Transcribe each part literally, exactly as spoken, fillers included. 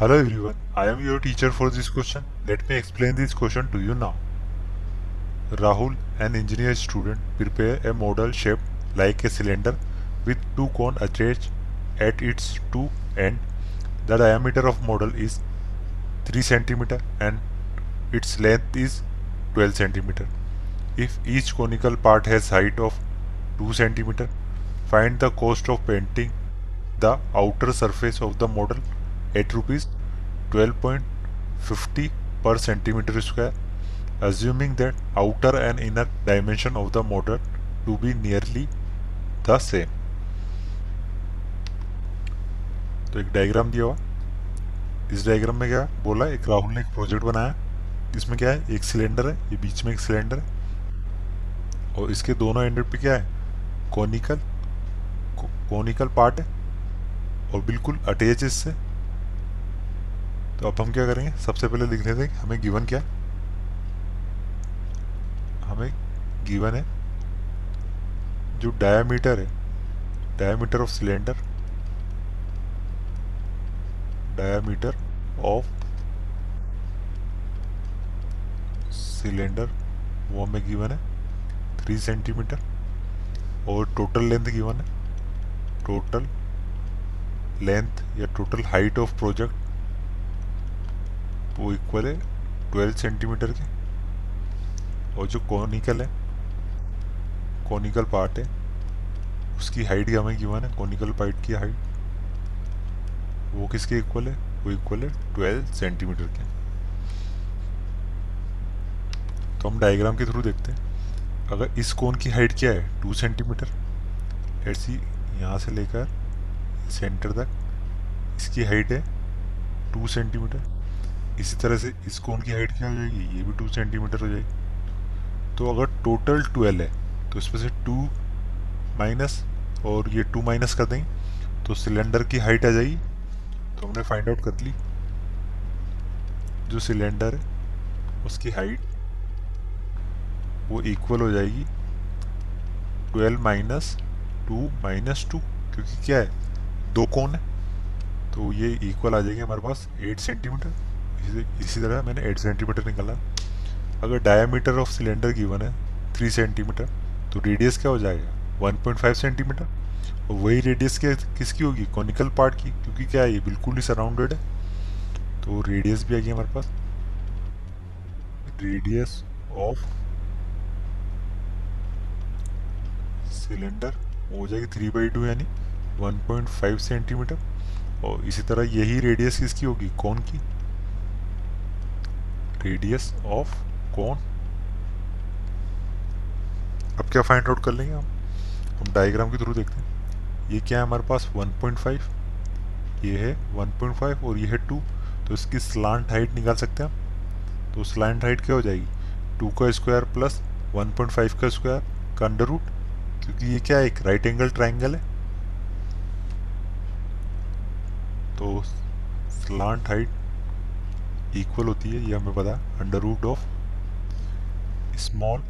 Hello everyone, I am your teacher for this question. Let me explain this question to you now. Rahul, an engineer student, prepare a model shaped like a cylinder with two cones attached at its two ends. The diameter of model is three centimeters and its length is twelve centimeters. If each conical part has height of two centimeters, find the cost of painting the outer surface of the model at rupees twelve point five zero per centimeter square, assuming that outer and inner dimension of the model to be nearly the same. तो एक diagram दिया हुआ, इस diagram में क्या बोला, एक राहुल ने एक प्रोजेक्ट बनाया, इसमें क्या है, एक सिलेंडर है, ये बीच में एक सिलेंडर है और इसके दोनों एंड पे क्या है, कॉनिकल कॉनिकल पार्ट है और बिल्कुल अटैच इससे। तो अब हम क्या करेंगे, सबसे पहले लिख लेते हैं हमें गिवन क्या, हमें गिवन है जो डायामीटर है, diameter of cylinder, diameter of cylinder वो हमें गिवन है थ्री सेंटीमीटर और टोटल लेंथ गिवन है, टोटल लेंथ या टोटल हाइट ऑफ प्रोजेक्ट वो इक्वल है ट्वेल्व सेंटीमीटर के और जो कॉनिकल है, कॉनिकल पार्ट है उसकी हाइट हमें गिवन है, कॉनिकल पार्ट की हाइट वो किसके इक्वल है, वो इक्वल है ट्वेल्व सेंटीमीटर के। तो हम डायग्राम के थ्रू देखते हैं, अगर इस कोन की हाइट क्या है टू सेंटीमीटर, ऐसी यहाँ से लेकर सेंटर तक इसकी हाइट है टू सेंटीमीटर, इसी तरह से इस कोन की हाइट क्या हो जाएगी, ये भी टू सेंटीमीटर हो जाएगी। तो अगर टोटल ट्वेल्व है तो इसमें से टू माइनस और ये टू माइनस कर देंगे तो सिलेंडर की हाइट आ जाएगी। तो हमने फाइंड आउट कर ली जो सिलेंडर है उसकी हाइट वो इक्वल हो जाएगी twelve minus two minus two, क्योंकि क्या है दो कोन है तो ये इक्वल आ जाएगी हमारे पास एट सेंटीमीटर। इसी तरह मैंने एट सेंटीमीटर निकाला। अगर डायामीटर ऑफ सिलेंडर गिवन है थ्री सेंटीमीटर तो रेडियस क्या हो जाएगा वन पॉइंट फाइव सेंटीमीटर और वही रेडियस क्या किसकी होगी, कॉनिकल पार्ट की, क्योंकि क्या है ये बिल्कुल ही सराउंडेड है तो रेडियस भी आएगी हमारे पास, रेडियस ऑफ सिलेंडर हो जाएगी थ्री बाई टू यानी वन पॉइंट फाइव सेंटीमीटर और इसी तरह यही रेडियस किसकी होगी, कौन की, रेडियस ऑफ कोन। अब क्या फाइंड आउट कर लेंगे हम हम डायग्राम के थ्रू देखते हैं, ये क्या है हमारे पास वन पॉइंट फाइव, ये है वन पॉइंट फाइव और ये है टू, तो इसकी स्लांट हाइट निकाल सकते हैं हम। तो स्लांट हाइट क्या हो जाएगी टू का square plus one point five का स्क्वायर का अंडर रूट, क्योंकि ये क्या है एक राइट एंगल ट्राइंगल है तो स्लांट हाइट इक्वल होती है, ये हमें पता है under root of small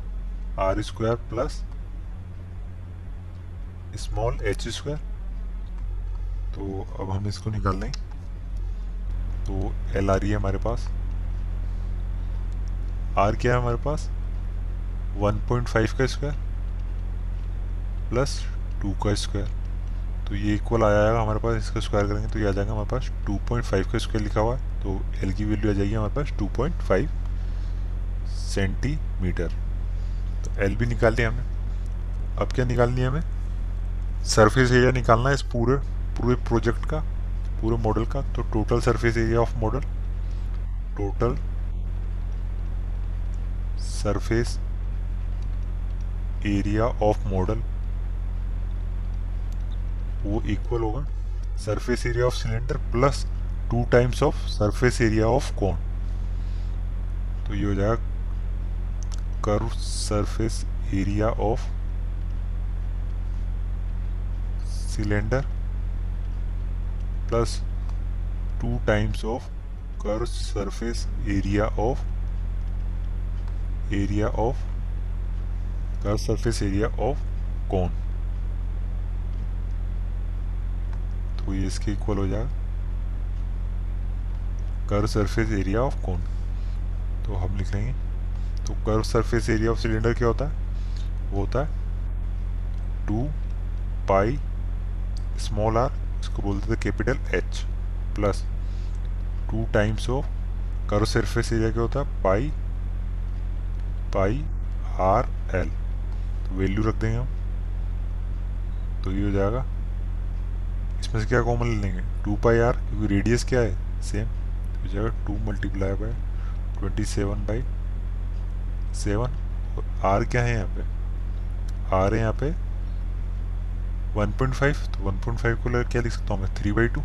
are square plus small H square. तो अब हम इसको निकाल लें तो एल आ रही है हमारे पास, आर क्या है हमारे पास वन पॉइंट फाइव का स्क्वायर प्लस टू का स्क्वायर, तो ये इक्वल आ जाएगा हमारे पास, इसका स्क्वायर करेंगे तो ये आ जाएगा हमारे पास टू पॉइंट फाइव का स्क्वायर लिखा हुआ है तो L की वैल्यू आ जाएगी हमारे पास टू पॉइंट फाइव सेंटीमीटर। तो L भी निकाल लिया हमने। अब क्या निकालनी है हमें, सरफेस एरिया निकालना है इस पूरे पूरे प्रोजेक्ट का, पूरे मॉडल का। तो total surface area of model, total surface area of model वो इक्वल होगा surface area of cylinder plus two times of surface area of cone. तो ये हो जाएगा curve surface area of cylinder plus two times of curve surface area of area of curve surface area of cone. तो ये इसके equal हो जाएगा curve surface area of cone. तो हम लिख लेंगे, तो curve surface area of cylinder क्या होता है, वो होता है टू पाई स्मॉल आर, इसको बोलते थे capital H, plus two times of curve surface area क्या होता है, पाई पाई आर एल। तो वैल्यू रख देंगे हम, तो ये हो जाएगा, इसमें से क्या कॉमन ले लेंगे, टू पाई आर, क्योंकि रेडियस क्या है सेम, हो जाएगा two multiply by twenty seven by seven, और आर क्या है यहाँ पे, आर है यहाँ पे वन पॉइंट फाइव, तो वन पॉइंट फाइव को क्या लिख सकता हूँ मैं, थ्री बाई टू,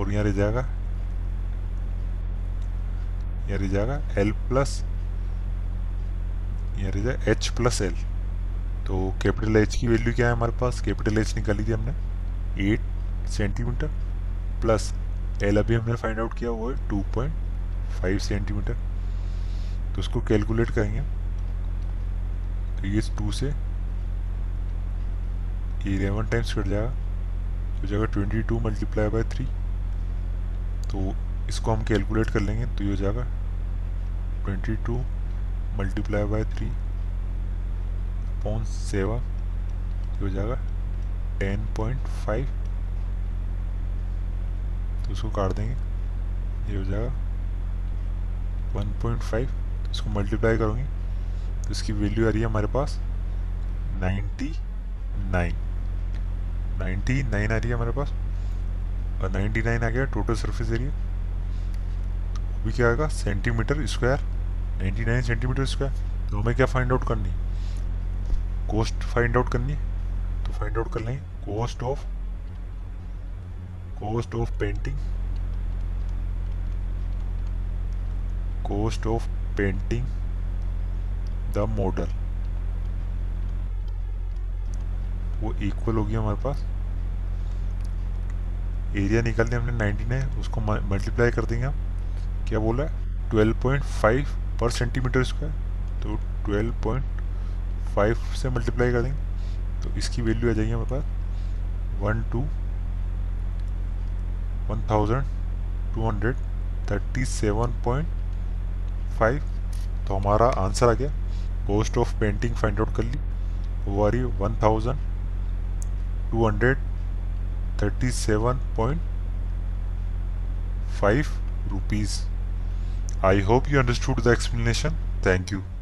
और यहाँ रह जाएगा यहाँ रह जाएगा एल प्लस यहाँ रह जाएगा एच प्लस एल। तो कैपिटल एच की वैल्यू क्या है हमारे पास, कैपिटल एच निकाली थी हमने एट सेंटीमीटर, प्लस एल अभी हमने फाइंड आउट किया वो है टू पॉइंट फाइव सेंटीमीटर। तो उसको कैलकुलेट करेंगे, तो ये टू से इलेवन टाइम्स कट जाएगा, हो जाएगा twenty two multiply by three, तो इसको हम कैलकुलेट कर लेंगे, तो ये हो जाएगा twenty two multiply by three upon seven, हो जाएगा टेन पॉइंट फाइव, तो उसको काट देंगे, ये हो जाएगा वन पॉइंट फाइव, तो इसको मल्टीप्लाई करूँगी, तो इसकी वैल्यू आ रही है हमारे पास नाइन्टी नाइन नाइन्टी नाइन आ रही है हमारे पास, और नाइन्टी नाइन आ गया टोटल सरफेस एरिया। अभी क्या आएगा, centimetre square, ninety nine centimetre square. तो हमें क्या फाइंड आउट करनी है, कोस्ट फाइंड आउट करनी है, तो फाइंड आउट कर लें cost of cost of painting cost of painting the model. वो इक्वल होगी हमारे पास, एरिया निकालने हमने नाइन्टी नाइन, उसको मल्टीप्लाई कर देंगे हम, क्या बोला है ट्वेल्व पॉइंट फाइव पर सेंटीमीटर स्क्वायर, तो ट्वेल्व पॉइंट फाइव से मल्टीप्लाई कर देंगे, तो इसकी वैल्यू आ जाएगी हमारे पास one two one thousand two hundred thirty seven point five. तो हमारा आंसर आ गया, cost of painting find out कर ली, वो आ रही one thousand two hundred thirty seven point five rupees. I hope you understood the explanation, thank you.